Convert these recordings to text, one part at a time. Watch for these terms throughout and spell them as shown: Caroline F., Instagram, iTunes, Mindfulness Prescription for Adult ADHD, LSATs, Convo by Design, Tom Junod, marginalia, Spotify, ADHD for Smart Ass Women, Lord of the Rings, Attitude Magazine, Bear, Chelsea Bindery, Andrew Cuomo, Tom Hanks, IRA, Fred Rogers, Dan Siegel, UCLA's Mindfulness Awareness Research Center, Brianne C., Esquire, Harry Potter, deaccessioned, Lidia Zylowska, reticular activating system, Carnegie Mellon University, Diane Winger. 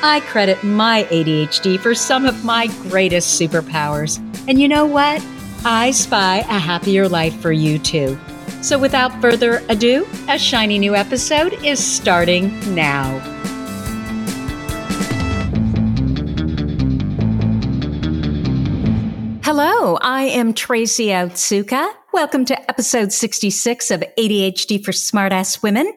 I credit my ADHD for some of my greatest superpowers. And you know what? I spy a happier life for you too. So without further ado, a shiny new episode is starting now. Hello, I am Tracy Otsuka. Welcome to episode 66 of ADHD for Smart Ass Women.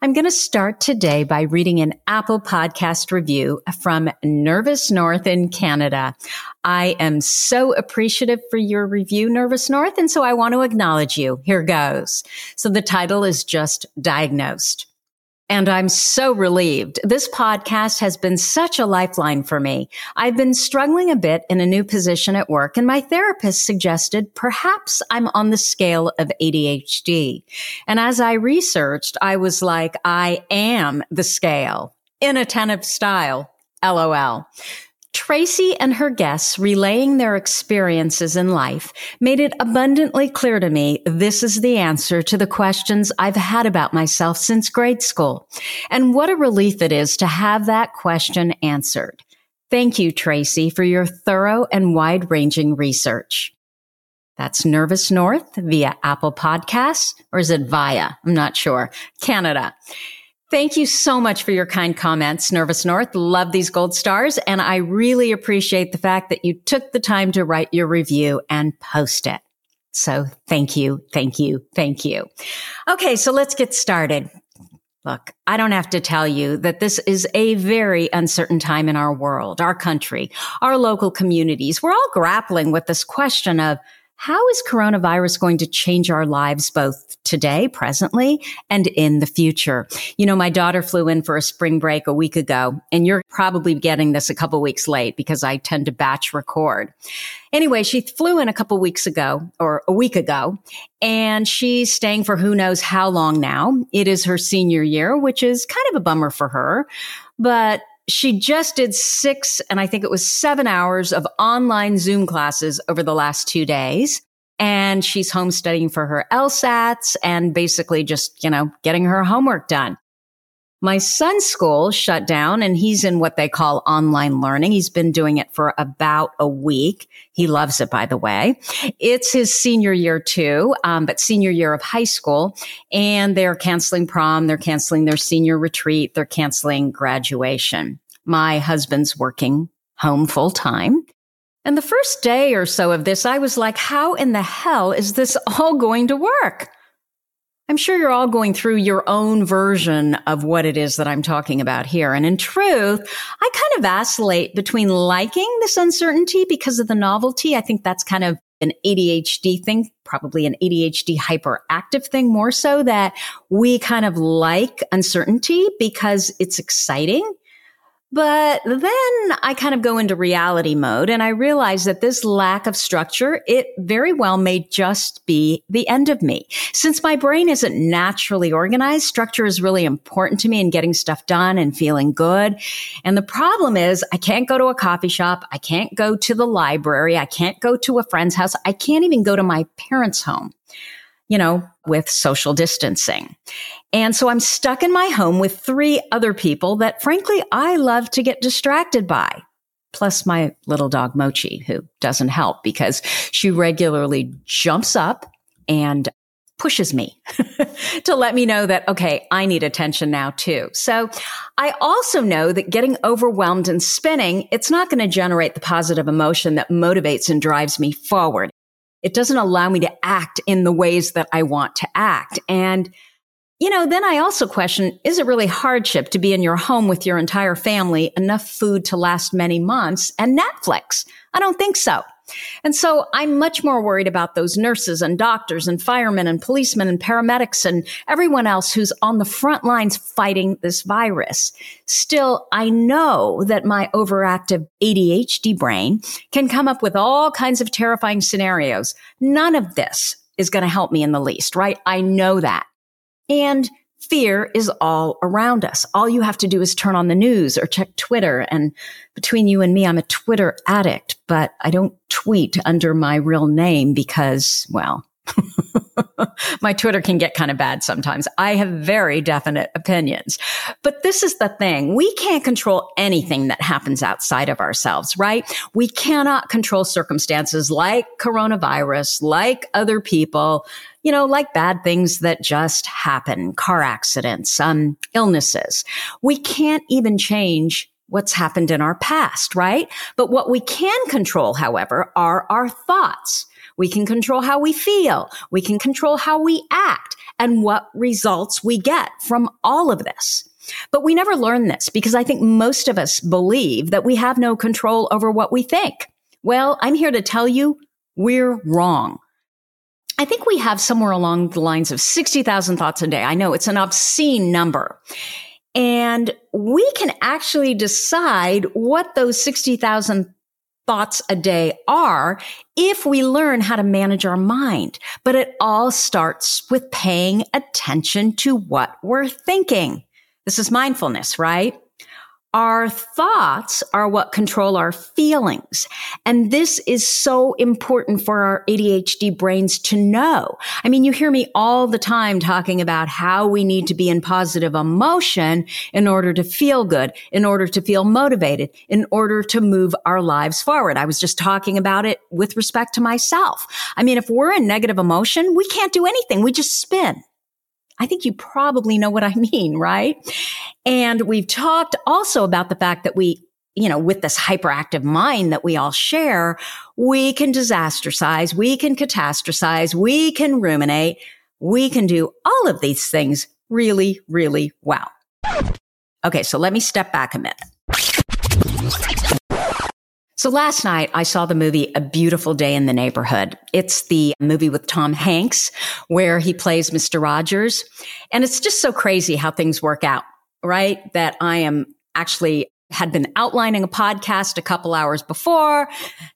I'm going to start today by reading an Apple podcast review from Nervous North in Canada. I am so appreciative for your review, Nervous North, and so I want to acknowledge you. Here goes. So the title is just Diagnosed. And I'm so relieved. This podcast has been such a lifeline for me. I've been struggling a bit in a new position at work, and my therapist suggested perhaps I'm on the scale of ADHD. And as I researched, I was like, I am the scale. Inattentive style. LOL. Tracy and her guests relaying their experiences in life made it abundantly clear to me this is the answer to the questions I've had about myself since grade school. And what a relief it is to have that question answered. Thank you, Tracy, for your thorough and wide-ranging research. That's Nervous North via Apple Podcasts, or is it via? I'm not sure. Canada. Thank you so much for your kind comments, Nervous North. Love these gold stars. And I really appreciate the fact that you took the time to write your review and post it. So thank you. Thank you. Thank you. Okay. So let's get started. Look, I don't have to tell you that this is a very uncertain time in our world, our country, our local communities. We're all grappling with this question of how is coronavirus going to change our lives both today, presently, and in the future? You know, my daughter flew in for a spring break a week ago, and you're probably getting this a couple weeks late because I tend to batch record. Anyway, she flew in a week ago, and she's staying for who knows how long now. It is her senior year, which is kind of a bummer for her, but she just did 7 hours of online Zoom classes over the last 2 days. And she's home studying for her LSATs and basically just, getting her homework done. My son's school shut down and he's in what they call online learning. He's been doing it for about a week. He loves it, by the way. It's his senior year too, but senior year of high school. And they're canceling prom. They're canceling their senior retreat. They're canceling graduation. My husband's working home full time. And the first day or so of this, I was like, how in the hell is this all going to work? I'm sure you're all going through your own version of what it is that I'm talking about here. And in truth, I kind of vacillate between liking this uncertainty because of the novelty. I think that's kind of an ADHD thing, probably an ADHD hyperactive thing more so, that we kind of like uncertainty because it's exciting. But then I kind of go into reality mode and I realize that this lack of structure, it very well may just be the end of me. Since my brain isn't naturally organized, structure is really important to me in getting stuff done and feeling good. And the problem is I can't go to a coffee shop. I can't go to the library. I can't go to a friend's house. I can't even go to my parents' home, with social distancing. And so I'm stuck in my home with 3 other people that, frankly, I love to get distracted by. Plus my little dog, Mochi, who doesn't help because she regularly jumps up and pushes me to let me know that, okay, I need attention now too. So I also know that getting overwhelmed and spinning, it's not going to generate the positive emotion that motivates and drives me forward. It doesn't allow me to act in the ways that I want to act. And, you know, then I also question, is it really hardship to be in your home with your entire family, enough food to last many months, and Netflix? I don't think so. And so I'm much more worried about those nurses and doctors and firemen and policemen and paramedics and everyone else who's on the front lines fighting this virus. Still, I know that my overactive ADHD brain can come up with all kinds of terrifying scenarios. None of this is going to help me in the least, right? I know that. And fear is all around us. All you have to do is turn on the news or check Twitter. And between you and me, I'm a Twitter addict, but I don't tweet under my real name because, well, my Twitter can get kind of bad sometimes. I have very definite opinions. But this is the thing. We can't control anything that happens outside of ourselves, right? We cannot control circumstances like coronavirus, like other people, you know, like bad things that just happen, car accidents, illnesses. We can't even change what's happened in our past, right? But what we can control, however, are our thoughts. We can control how we feel. We can control how we act and what results we get from all of this. But we never learn this because I think most of us believe that we have no control over what we think. Well, I'm here to tell you we're wrong. I think we have somewhere along the lines of 60,000 thoughts a day. I know it's an obscene number. And we can actually decide what those 60,000 thoughts a day are if we learn how to manage our mind. But it all starts with paying attention to what we're thinking. This is mindfulness, right? Our thoughts are what control our feelings. And this is so important for our ADHD brains to know. I mean, you hear me all the time talking about how we need to be in positive emotion in order to feel good, in order to feel motivated, in order to move our lives forward. I was just talking about it with respect to myself. I mean, if we're in negative emotion, we can't do anything. We just spin. I think you probably know what I mean, right? And we've talked also about the fact that we, you know, with this hyperactive mind that we all share, we can disasterize, we can catastrophize, we can ruminate, we can do all of these things really, really well. Okay, so let me step back a minute. So last night, I saw the movie A Beautiful Day in the Neighborhood. It's the movie with Tom Hanks, where he plays Mr. Rogers. And it's just so crazy how things work out, right? That I am actually had been outlining a podcast a couple hours before.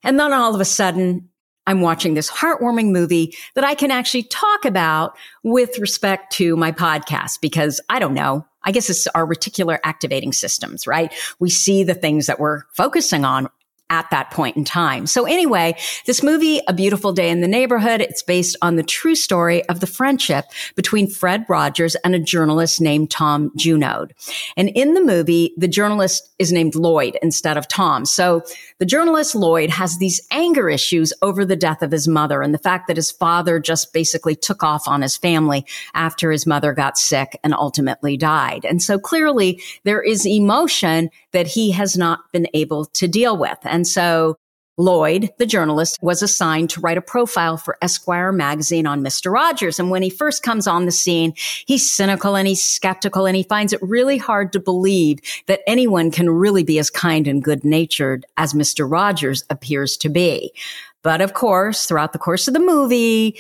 And then all of a sudden, I'm watching this heartwarming movie that I can actually talk about with respect to my podcast, because I don't know. I guess it's our reticular activating systems, right? We see the things that we're focusing on at that point in time. So anyway, this movie, A Beautiful Day in the Neighborhood, it's based on the true story of the friendship between Fred Rogers and a journalist named Tom Junod. And in the movie, the journalist is named Lloyd instead of Tom. So the journalist Lloyd has these anger issues over the death of his mother and the fact that his father just basically took off on his family after his mother got sick and ultimately died. And so clearly there is emotion that he has not been able to deal with. And so Lloyd, the journalist, was assigned to write a profile for Esquire magazine on Mr. Rogers. And when he first comes on the scene, he's cynical and he's skeptical and he finds it really hard to believe that anyone can really be as kind and good-natured as Mr. Rogers appears to be. But of course, throughout the course of the movie,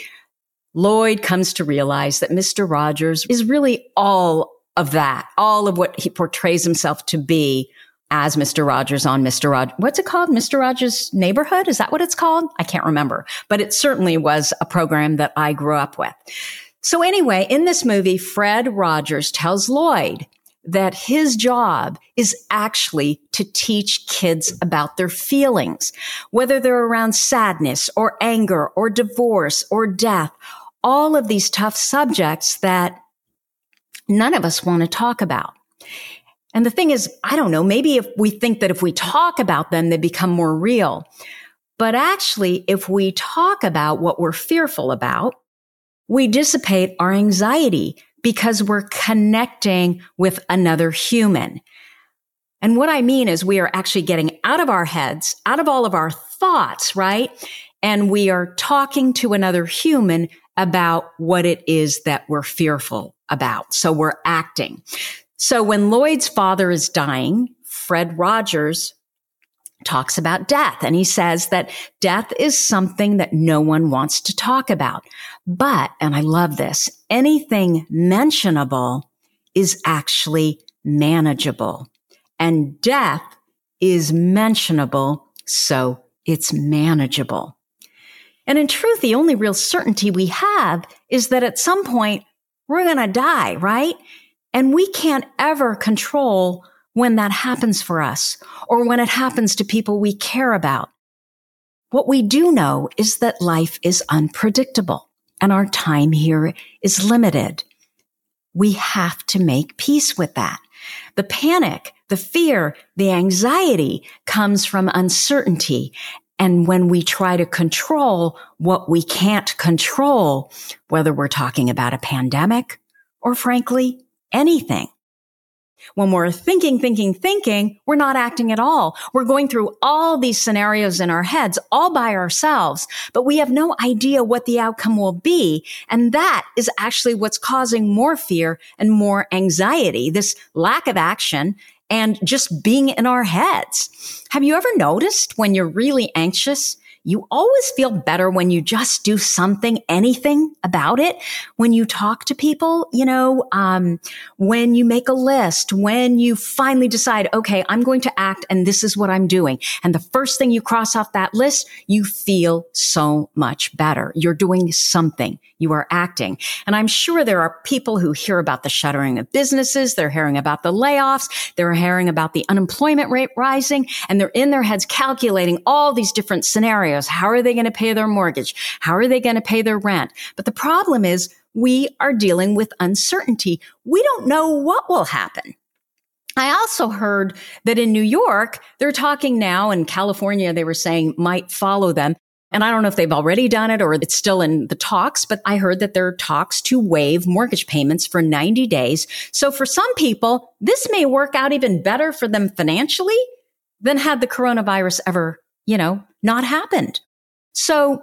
Lloyd comes to realize that Mr. Rogers is really all of that, all of what he portrays himself to be as Mr. Rogers on Mr. Rogers. What's it called? Mr. Rogers' Neighborhood? Is that what it's called? I can't remember, but it certainly was a program that I grew up with. So anyway, in this movie, Fred Rogers tells Lloyd that his job is actually to teach kids about their feelings, whether they're around sadness or anger or divorce or death, all of these tough subjects that none of us want to talk about. And the thing is, I don't know, maybe if we think that if we talk about them, they become more real. But actually, if we talk about what we're fearful about, we dissipate our anxiety because we're connecting with another human. And what I mean is we are actually getting out of our heads, out of all of our thoughts, right? And we are talking to another human about what it is that we're fearful about. So we're acting. So when Lloyd's father is dying, Fred Rogers talks about death. And he says that death is something that no one wants to talk about. But, and I love this, anything mentionable is actually manageable. And death is mentionable, so it's manageable. And in truth, the only real certainty we have is that at some point we're going to die, right? And we can't ever control when that happens for us or when it happens to people we care about. What we do know is that life is unpredictable and our time here is limited. We have to make peace with that. The panic, the fear, the anxiety comes from uncertainty. And when we try to control what we can't control, whether we're talking about a pandemic or, frankly, anything, when we're thinking, we're not acting at all. We're going through all these scenarios in our heads all by ourselves, but we have no idea what the outcome will be. And that is actually what's causing more fear and more anxiety, this lack of action and just being in our heads. Have you ever noticed when you're really anxious, you always feel better when you just do something, anything about it, when you talk to people, when you make a list, when you finally decide, okay, I'm going to act and this is what I'm doing. And the first thing you cross off that list, you feel so much better. You're doing something. You are acting. And I'm sure there are people who hear about the shuttering of businesses. They're hearing about the layoffs. They're hearing about the unemployment rate rising, and they're in their heads calculating all these different scenarios. How are they going to pay their mortgage? How are they going to pay their rent? But the problem is we are dealing with uncertainty. We don't know what will happen. I also heard that in New York, they're talking now, and California, they were saying might follow them. And I don't know if they've already done it or it's still in the talks, but I heard that there are talks to waive mortgage payments for 90 days. So for some people, this may work out even better for them financially than had the coronavirus ever, not happened. So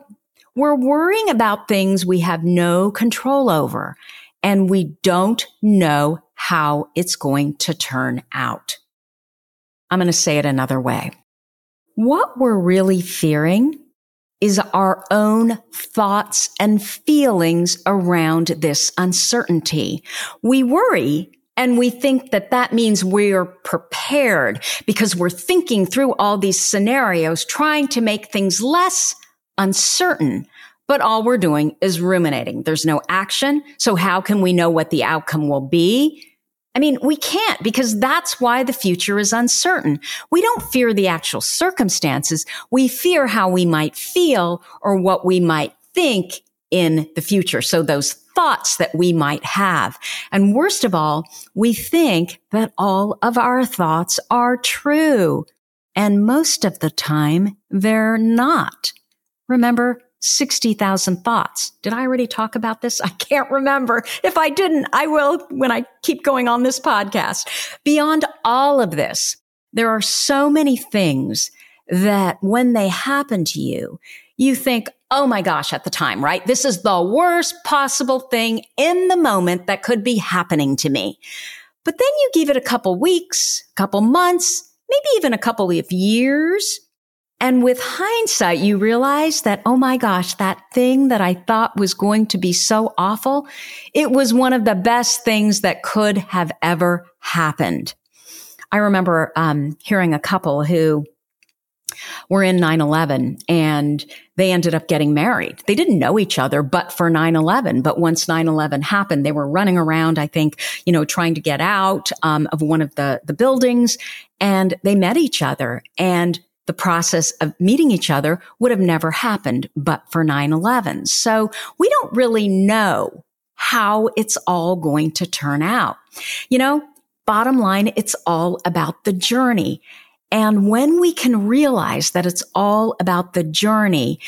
we're worrying about things we have no control over, and we don't know how it's going to turn out. I'm going to say it another way. What we're really fearing is our own thoughts and feelings around this uncertainty. We worry, and we think that that means we're prepared because we're thinking through all these scenarios, trying to make things less uncertain. But all we're doing is ruminating. There's no action. So how can we know what the outcome will be? We can't, because that's why the future is uncertain. We don't fear the actual circumstances. We fear how we might feel or what we might think in the future. So those thoughts that we might have. And worst of all, we think that all of our thoughts are true. And most of the time, they're not. Remember, 60,000 thoughts. Did I already talk about this? I can't remember. If I didn't, I will when I keep going on this podcast. Beyond all of this, there are so many things that when they happen to you, you think, oh my gosh, at the time, right? This is the worst possible thing in the moment that could be happening to me. But then you give it a couple weeks, a couple months, maybe even a couple of years. And with hindsight, you realize that, oh my gosh, that thing that I thought was going to be so awful, it was one of the best things that could have ever happened. I remember hearing a couple who were in 9/11 and they ended up getting married. They didn't know each other, but for 9/11. But once 9/11 happened, they were running around, I think, trying to get out of one of the buildings, and they met each other. And the process of meeting each other would have never happened, but for 9/11. So we don't really know how it's all going to turn out. Bottom line, it's all about the journey. And when we can realize that it's all about the journey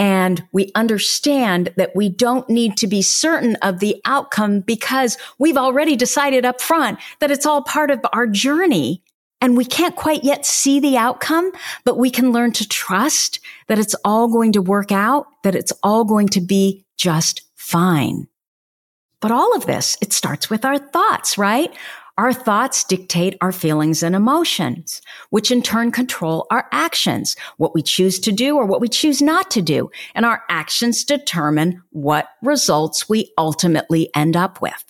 And we understand that we don't need to be certain of the outcome because we've already decided up front that it's all part of our journey. And we can't quite yet see the outcome, but we can learn to trust that it's all going to work out, that it's all going to be just fine. But all of this, it starts with our thoughts, right? Our thoughts dictate our feelings and emotions, which in turn control our actions, what we choose to do or what we choose not to do. And our actions determine what results we ultimately end up with.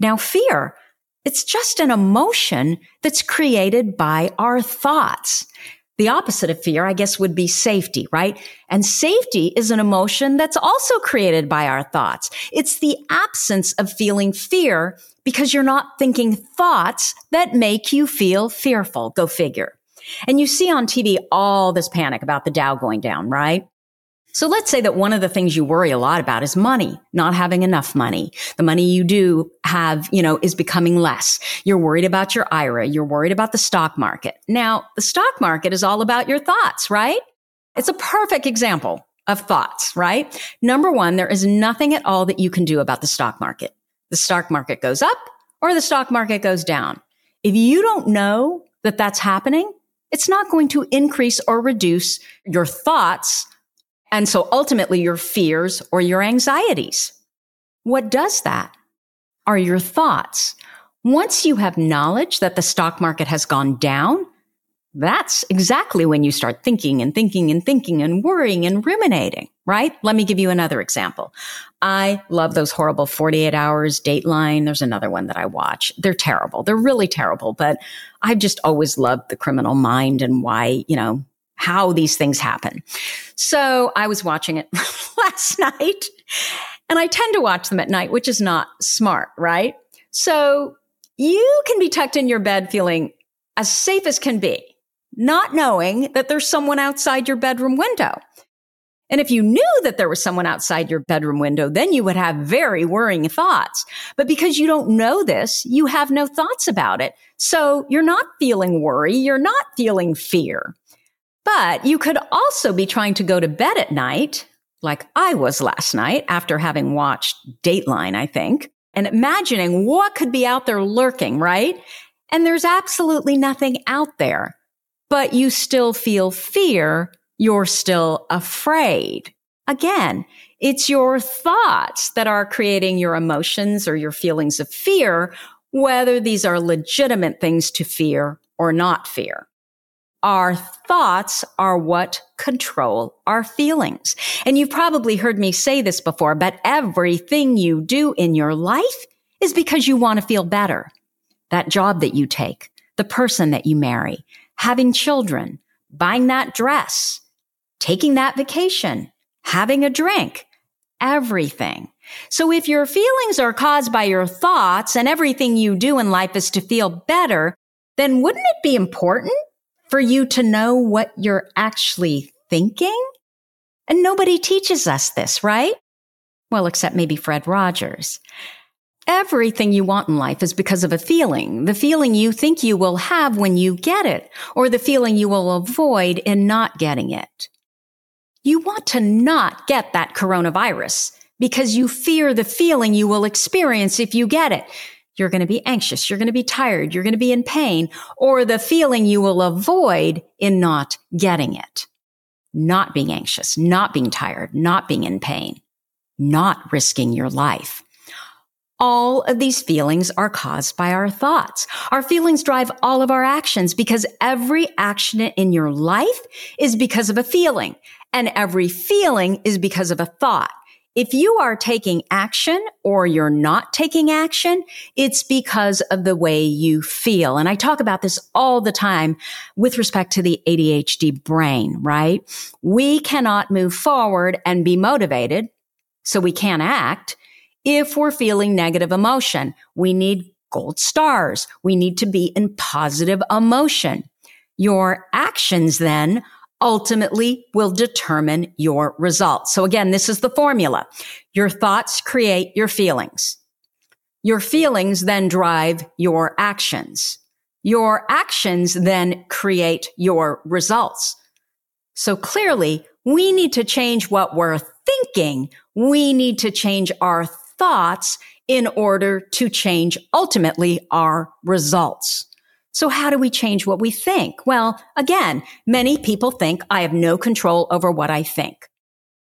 Now, fear, it's just an emotion that's created by our thoughts. The opposite of fear, I guess, would be safety, right? And safety is an emotion that's also created by our thoughts. It's the absence of feeling fear because you're not thinking thoughts that make you feel fearful. Go figure. And you see on TV all this panic about the Dow going down, right? So let's say that one of the things you worry a lot about is money, not having enough money. The money you do have, is becoming less. You're worried about your IRA. You're worried about the stock market. Now, the stock market is all about your thoughts, right? It's a perfect example of thoughts, right? Number one, there is nothing at all that you can do about the stock market. The stock market goes up or the stock market goes down. If you don't know that that's happening, it's not going to increase or reduce your thoughts. And so ultimately your fears or your anxieties. What does that? Are your thoughts. Once you have knowledge that the stock market has gone down, that's exactly when you start thinking and worrying and ruminating, right? Let me give you another example. I love those horrible 48 Hours, Dateline. There's another one that I watch. They're terrible. They're really terrible, but I've just always loved the criminal mind and why, how these things happen. So I was watching it last night, and I tend to watch them at night, which is not smart, right? So you can be tucked in your bed feeling as safe as can be, not knowing that there's someone outside your bedroom window. And if you knew that there was someone outside your bedroom window, then you would have very worrying thoughts. But because you don't know this, you have no thoughts about it. So you're not feeling worry. You're not feeling fear. But you could also be trying to go to bed at night, like I was last night after having watched Dateline, I think, and imagining what could be out there lurking, right? And there's absolutely nothing out there, but you still feel fear. You're still afraid. Again, it's your thoughts that are creating your emotions or your feelings of fear, whether these are legitimate things to fear or not fear. Our thoughts are what control our feelings. And you've probably heard me say this before, but everything you do in your life is because you want to feel better. That job that you take, the person that you marry, having children, buying that dress, taking that vacation, having a drink, everything. So if your feelings are caused by your thoughts and everything you do in life is to feel better, then wouldn't it be important for you to know what you're actually thinking? And nobody teaches us this, right? Well, except maybe Fred Rogers. Everything you want in life is because of a feeling, the feeling you think you will have when you get it, or the feeling you will avoid in not getting it. You want to not get that coronavirus because you fear the feeling you will experience if you get it. You're going to be anxious. You're going to be tired. You're going to be in pain, or the feeling you will avoid in not getting it. Not being anxious, not being tired, not being in pain, not risking your life. All of these feelings are caused by our thoughts. Our feelings drive all of our actions because every action in your life is because of a feeling, and every feeling is because of a thought. If you are taking action or you're not taking action, it's because of the way you feel. And I talk about this all the time with respect to the ADHD brain, right? We cannot move forward and be motivated, so we can't act if we're feeling negative emotion. We need gold stars. We need to be in positive emotion. Your actions then ultimately will determine your results. So again, this is the formula. Your thoughts create your feelings. Your feelings then drive your actions. Your actions then create your results. So clearly, We need to change what we're thinking. We need to change our thoughts in order to change ultimately our results. So how do we change what we think? Well, again, many people think I have no control over what I think.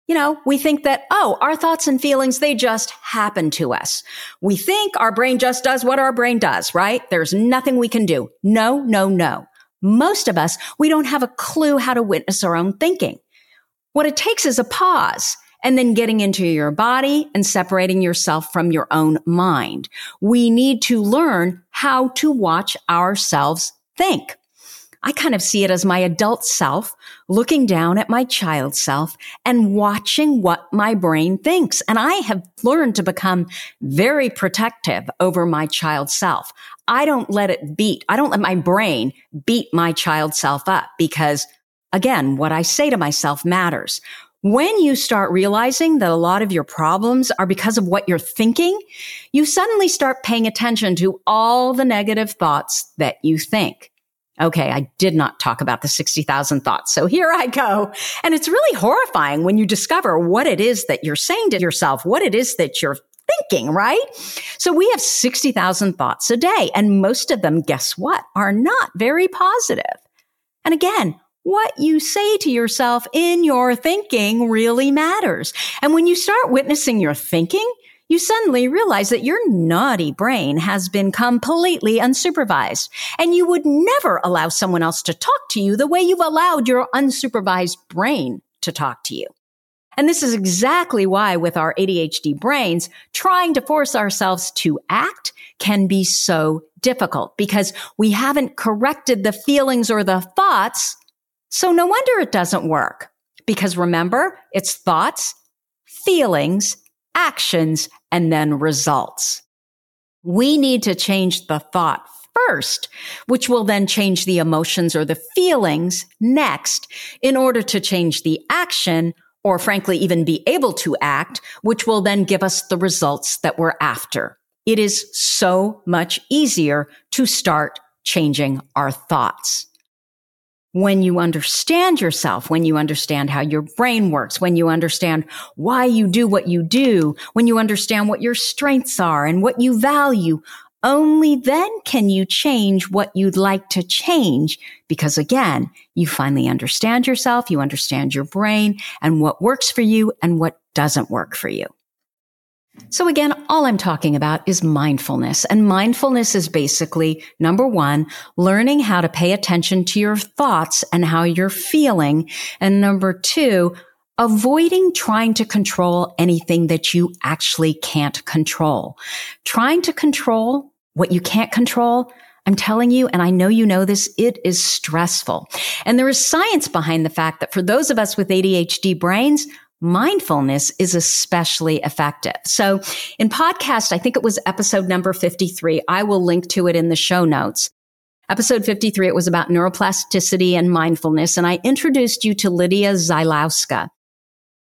You know, we think that, oh, our thoughts and feelings, they just happen to us. We think our brain just does what our brain does, right? There's nothing we can do. No, no, no. Most of us, we don't have a clue how to witness our own thinking. What it takes is a pause and then getting into your body and separating yourself from your own mind. We need to learn how to watch ourselves think. I kind of see it as my adult self looking down at my child self and watching what my brain thinks. And I have learned to become very protective over my child self. I don't let it beat. I don't let my brain beat my child self up because, again, what I say to myself matters. When you start realizing that a lot of your problems are because of what you're thinking, you suddenly start paying attention to all the negative thoughts that you think. Okay, I did not talk about the 60,000 thoughts, so here I go. And it's really horrifying when you discover what it is that you're saying to yourself, what it is that you're thinking, right? So we have 60,000 thoughts a day, and most of them, guess what, are not very positive. And again, what you say to yourself in your thinking really matters. And when you start witnessing your thinking, you suddenly realize that your naughty brain has been completely unsupervised, and you would never allow someone else to talk to you the way you've allowed your unsupervised brain to talk to you. And this is exactly why with our ADHD brains, trying to force ourselves to act can be so difficult because we haven't corrected the feelings or the thoughts. So no wonder it doesn't work because remember, it's thoughts, feelings, actions, and then results. We need to change the thought first, which will then change the emotions or the feelings next in order to change the action or frankly, even be able to act, which will then give us the results that we're after. It is so much easier to start changing our thoughts. When you understand yourself, when you understand how your brain works, when you understand why you do what you do, when you understand what your strengths are and what you value, only then can you change what you'd like to change. Because again, you finally understand yourself, you understand your brain and what works for you and what doesn't work for you. So again, all I'm talking about is mindfulness. And mindfulness is basically, number one, learning how to pay attention to your thoughts and how you're feeling. And number two, avoiding trying to control anything that you actually can't control. Trying to control what you can't control, I'm telling you, and I know you know this, it is stressful. And there is science behind the fact that for those of us with ADHD brains, mindfulness is especially effective. So in podcast, I think it was episode number 53. I will link to it in the show notes. Episode 53, it was about neuroplasticity and mindfulness. And I introduced you to Lidia Zylowska.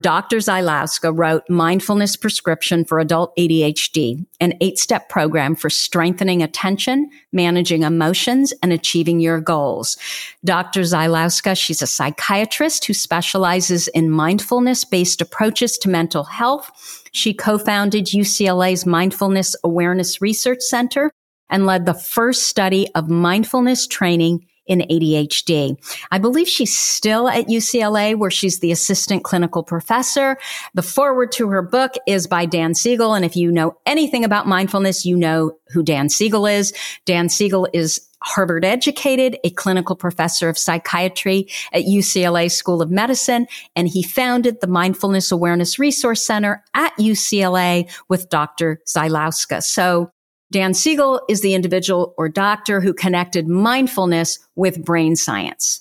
Dr. Zylowska wrote Mindfulness Prescription for Adult ADHD, an 8-step program for strengthening attention, managing emotions, and achieving your goals. Dr. Zylowska, she's a psychiatrist who specializes in mindfulness-based approaches to mental health. She co-founded UCLA's Mindfulness Awareness Research Center and led the first study of mindfulness training in ADHD. I believe she's still at UCLA where she's the assistant clinical professor. The foreword to her book is by Dan Siegel. And if you know anything about mindfulness, you know who Dan Siegel is. Dan Siegel is Harvard educated, a clinical professor of psychiatry at UCLA School of Medicine, and he founded the Mindfulness Awareness Resource Center at UCLA with Dr. Zylowska. So Dan Siegel is the individual or doctor who connected mindfulness with brain science.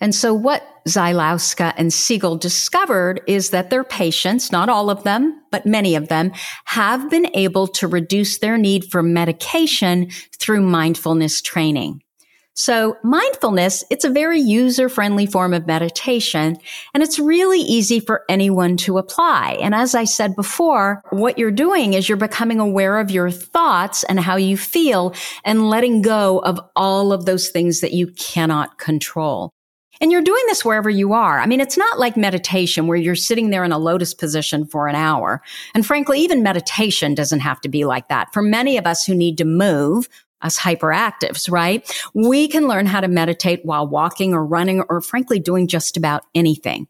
And so what Zylowska and Siegel discovered is that their patients, not all of them, but many of them, have been able to reduce their need for medication through mindfulness training. So mindfulness, it's a very user-friendly form of meditation, and it's really easy for anyone to apply. And as I said before, what you're doing is you're becoming aware of your thoughts and how you feel and letting go of all of those things that you cannot control. And you're doing this wherever you are. I mean, it's not like meditation where you're sitting there in a lotus position for an hour. And frankly, even meditation doesn't have to be like that. For many of us who need to move, us hyperactives, right? We can learn how to meditate while walking or running or frankly doing just about anything.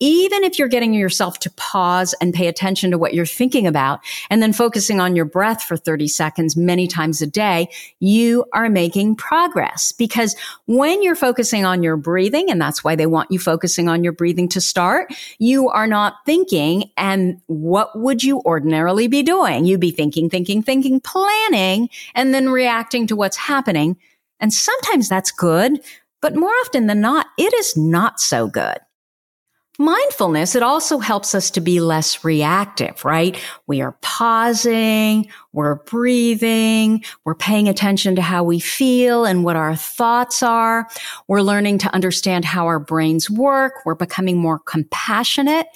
Even if you're getting yourself to pause and pay attention to what you're thinking about and then focusing on your breath for 30 seconds many times a day, you are making progress. Because when you're focusing on your breathing, and that's why they want you focusing on your breathing to start, you are not thinking. And what would you ordinarily be doing? You'd be thinking, planning, and then reacting to what's happening. And sometimes that's good, but more often than not, it is not so good. Mindfulness, it also helps us to be less reactive, right? We are pausing, we're breathing, we're paying attention to how we feel and what our thoughts are. We're learning to understand how our brains work. We're becoming more compassionate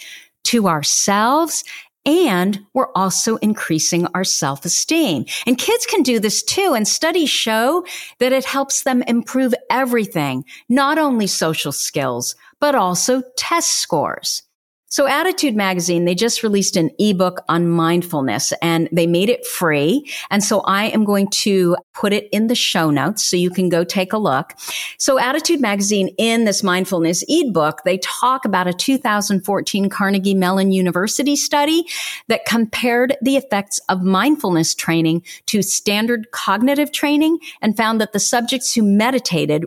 to ourselves. And we're also increasing our self-esteem. And kids can do this too. And studies show that it helps them improve everything, not only social skills, but also test scores. So Attitude Magazine, they just released an ebook on mindfulness and they made it free. And so I am going to put it in the show notes so you can go take a look. So Attitude Magazine, in this mindfulness ebook, they talk about a 2014 Carnegie Mellon University study that compared the effects of mindfulness training to standard cognitive training and found that the subjects who meditated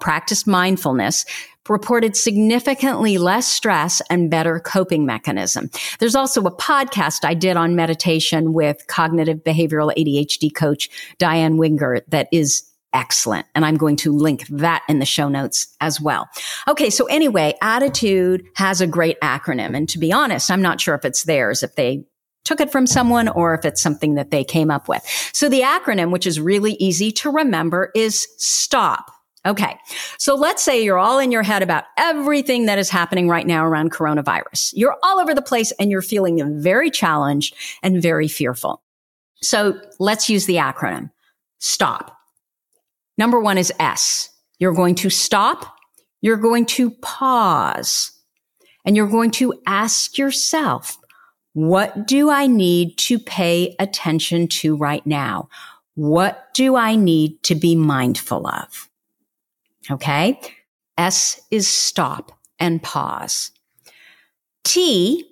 practiced mindfulness reported significantly less stress and better coping mechanism. There's also a podcast I did on meditation with cognitive behavioral ADHD coach Diane Winger that is excellent. And I'm going to link that in the show notes as well. Okay. So anyway, Attitude has a great acronym. And to be honest, I'm not sure if it's theirs, if they took it from someone or if it's something that they came up with. So the acronym, which is really easy to remember, is STOP. Okay, so let's say you're all in your head about everything that is happening right now around coronavirus. You're all over the place and you're feeling very challenged and very fearful. So let's use the acronym. STOP. Number one is S. You're going to stop. You're going to pause. And you're going to ask yourself, what do I need to pay attention to right now? What do I need to be mindful of? Okay. S is stop and pause. T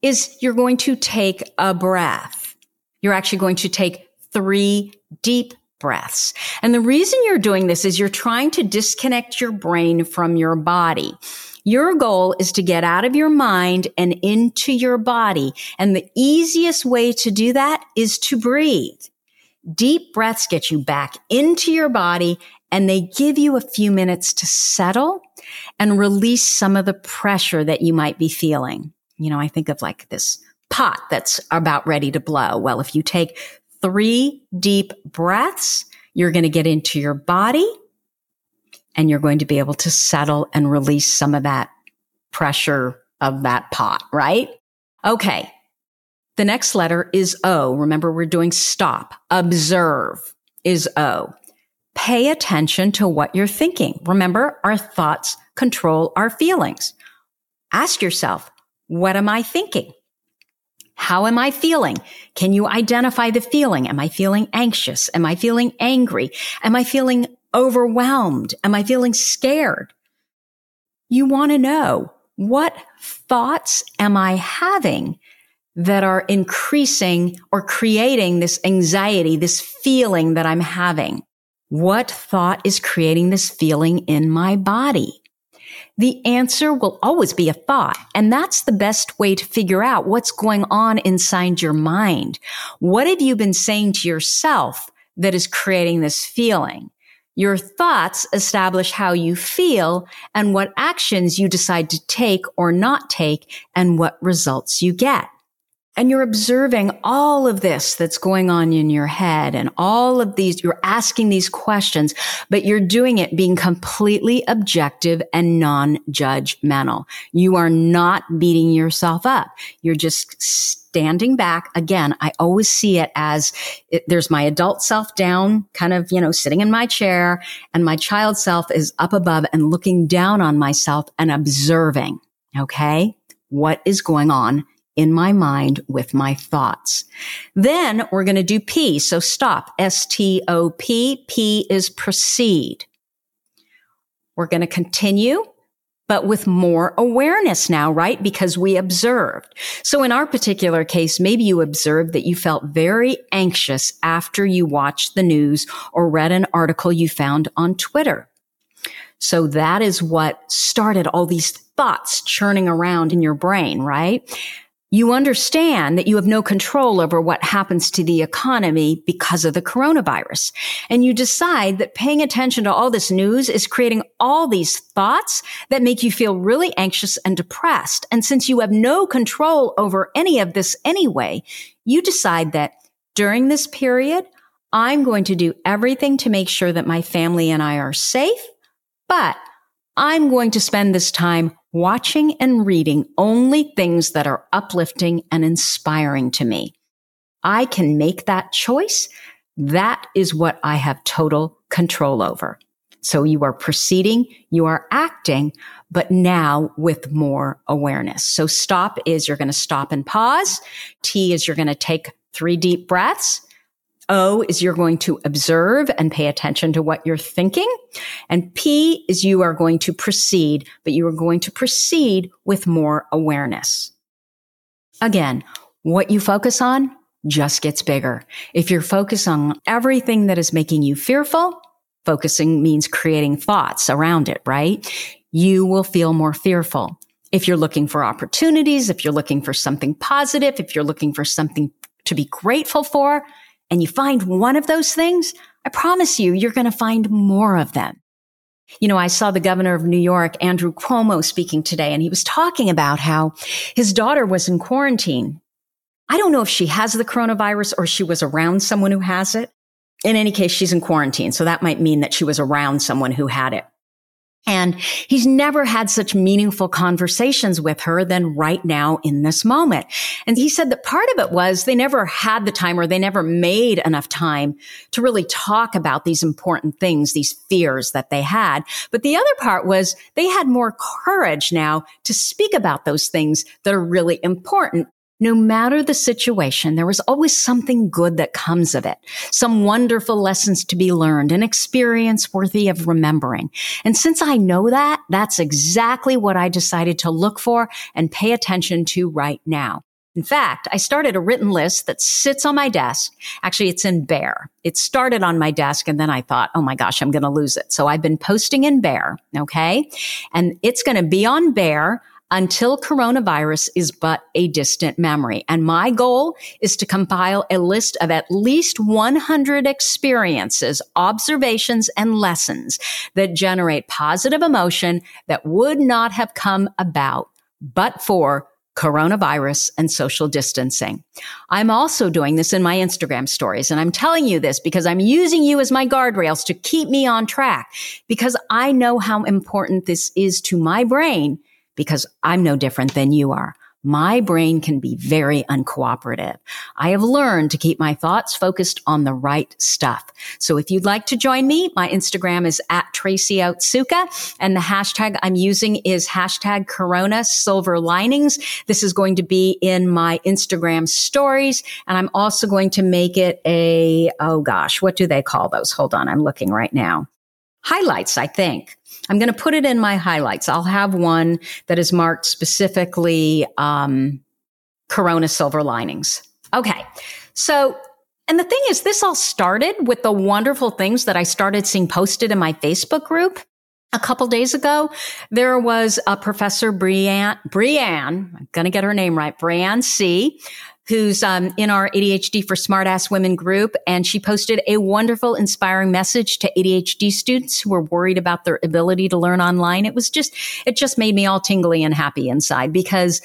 is you're going to take a breath. You're actually going to take 3 deep breaths. And the reason you're doing this is you're trying to disconnect your brain from your body. Your goal is to get out of your mind and into your body. And the easiest way to do that is to breathe. Deep breaths get you back into your body, and they give you a few minutes to settle and release some of the pressure that you might be feeling. You know, I think of like this pot that's about ready to blow. Well, if you take 3 deep breaths, you're going to get into your body and you're going to be able to settle and release some of that pressure of that pot, right? Okay. The next letter is O. Remember, we're doing stop. Observe is O. Pay attention to what you're thinking. Remember, our thoughts control our feelings. Ask yourself, what am I thinking? How am I feeling? Can you identify the feeling? Am I feeling anxious? Am I feeling angry? Am I feeling overwhelmed? Am I feeling scared? You want to know, what thoughts am I having that are increasing or creating this anxiety, this feeling that I'm having? What thought is creating this feeling in my body? The answer will always be a thought. And that's the best way to figure out what's going on inside your mind. What have you been saying to yourself that is creating this feeling? Your thoughts establish how you feel and what actions you decide to take or not take and what results you get. And you're observing all of this that's going on in your head and all of these, you're asking these questions, but you're doing it being completely objective and non-judgmental. You are not beating yourself up. You're just standing back. Again, I always see it as there's my adult self down, kind of, sitting in my chair, and my child self is up above and looking down on myself and observing, okay, what is going on in my mind with my thoughts. Then we're going to do P. So stop. S-T-O-P. P is proceed. We're going to continue, but with more awareness now, right? Because we observed. So in our particular case, maybe you observed that you felt very anxious after you watched the news or read an article you found on Twitter. So that is what started all these thoughts churning around in your brain, right? You understand that you have no control over what happens to the economy because of the coronavirus. And you decide that paying attention to all this news is creating all these thoughts that make you feel really anxious and depressed. And since you have no control over any of this anyway, you decide that during this period, I'm going to do everything to make sure that my family and I are safe, but I'm going to spend this time watching and reading only things that are uplifting and inspiring to me. I can make that choice. That is what I have total control over. So you are proceeding, you are acting, but now with more awareness. So stop is you're going to stop and pause. T is you're going to take 3 deep breaths. O is you're going to observe and pay attention to what you're thinking. And P is you are going to proceed, but you are going to proceed with more awareness. Again, what you focus on just gets bigger. If you're focused on everything that is making you fearful, focusing means creating thoughts around it, right? You will feel more fearful. If you're looking for opportunities, if you're looking for something positive, if you're looking for something to be grateful for, and you find one of those things, I promise you, you're going to find more of them. I saw the governor of New York, Andrew Cuomo, speaking today, and he was talking about how his daughter was in quarantine. I don't know if she has the coronavirus or she was around someone who has it. In any case, she's in quarantine. So that might mean that she was around someone who had it. And he's never had such meaningful conversations with her than right now in this moment. And he said that part of it was they never had the time, or they never made enough time to really talk about these important things, these fears that they had. But the other part was they had more courage now to speak about those things that are really important. No matter the situation, there is always something good that comes of it, some wonderful lessons to be learned, an experience worthy of remembering. And since I know that, that's exactly what I decided to look for and pay attention to right now. In fact, I started a written list that sits on my desk. Actually, it's in Bear. It started on my desk, and then I thought, oh my gosh, I'm going to lose it. So I've been posting in Bear, okay? And it's going to be on Bear until coronavirus is but a distant memory. And my goal is to compile a list of at least 100 experiences, observations, and lessons that generate positive emotion that would not have come about but for coronavirus and social distancing. I'm also doing this in my Instagram stories, and I'm telling you this because I'm using you as my guardrails to keep me on track, because I know how important this is to my brain, because I'm no different than you are. My brain can be very uncooperative. I have learned to keep my thoughts focused on the right stuff. So if you'd like to join me, my Instagram is @TracyOtsuka, and the hashtag I'm using is #CoronaSilverLinings. This is going to be in my Instagram stories, and I'm also going to make it a, what do they call those? Hold on, I'm looking right now. Highlights, I think. I'm going to put it in my highlights. I'll have one that is marked specifically Corona Silver Linings. Okay. So, and the thing is, this all started with the wonderful things that I started seeing posted in my Facebook group. A couple days ago, there was a professor, Brianne, I'm going to get her name right, Brianne C., who's in our ADHD for Smart Ass Women group. And she posted a wonderful, inspiring message to ADHD students who were worried about their ability to learn online. It just made me all tingly and happy inside, because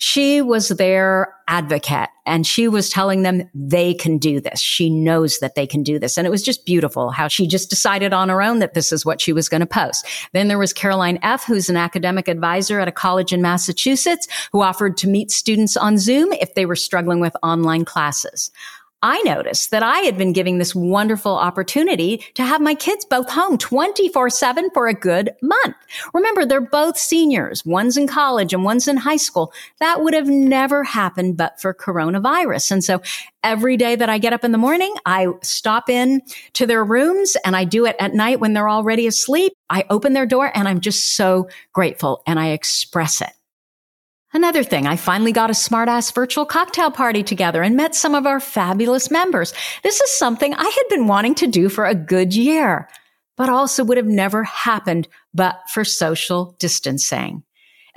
She was their advocate and she was telling them they can do this. She knows that they can do this. And it was just beautiful how she just decided on her own that this is what she was going to post. Then there was Caroline F., who's an academic advisor at a college in Massachusetts, who offered to meet students on Zoom if they were struggling with online classes. I noticed that I had been giving this wonderful opportunity to have my kids both home 24/7 for a good month. Remember, they're both seniors. One's in college and one's in high school. That would have never happened but for coronavirus. And so every day that I get up in the morning, I stop in to their rooms, and I do it at night when they're already asleep. I open their door and I'm just so grateful and I express it. Another thing, I finally got a smartass virtual cocktail party together and met some of our fabulous members. This is something I had been wanting to do for a good year, but also would have never happened but for social distancing.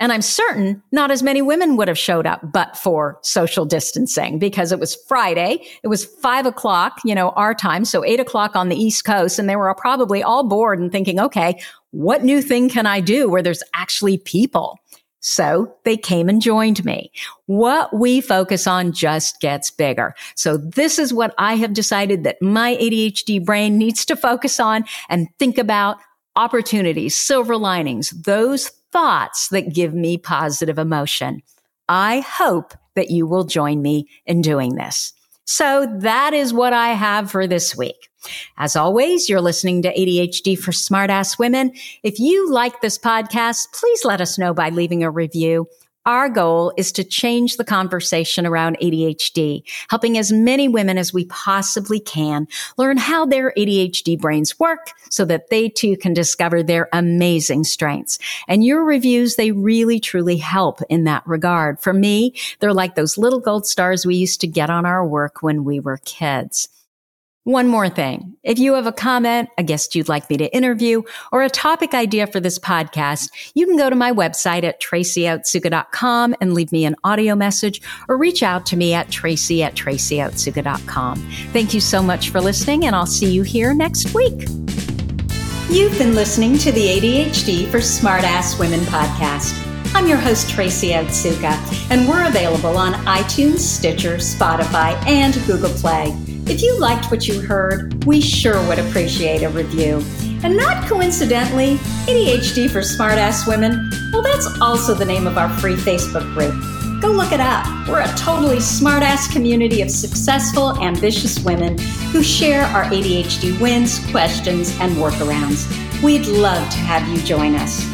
And I'm certain not as many women would have showed up but for social distancing, because it was Friday. It was 5 o'clock, our time, so 8 o'clock on the East Coast. And they were probably all bored and thinking, okay, what new thing can I do where there's actually people? So they came and joined me. What we focus on just gets bigger. So this is what I have decided that my ADHD brain needs to focus on and think about: opportunities, silver linings, those thoughts that give me positive emotion. I hope that you will join me in doing this. So that is what I have for this week. As always, you're listening to ADHD for Smart Ass Women. If you like this podcast, please let us know by leaving a review. Our goal is to change the conversation around ADHD, helping as many women as we possibly can learn how their ADHD brains work so that they too can discover their amazing strengths. And your reviews, they really, truly help in that regard. For me, they're like those little gold stars we used to get on our work when we were kids. One more thing. If you have a comment, a guest you'd like me to interview, or a topic idea for this podcast, you can go to my website at tracyotsuka.com and leave me an audio message, or reach out to me at tracy@tracyotsuka.com. Thank you so much for listening, and I'll see you here next week. You've been listening to the ADHD for Smart Ass Women podcast. I'm your host, Tracy Otsuka, and we're available on iTunes, Stitcher, Spotify, and Google Play. If you liked what you heard, we sure would appreciate a review. And not coincidentally, ADHD for Smart Ass Women, well, that's also the name of our free Facebook group. Go look it up. We're a totally smart-ass community of successful, ambitious women who share our ADHD wins, questions, and workarounds. We'd love to have you join us.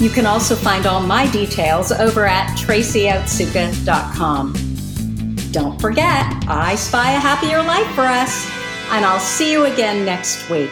You can also find all my details over at tracyotsuka.com. Don't forget, I spy a happier life for us, and I'll see you again next week.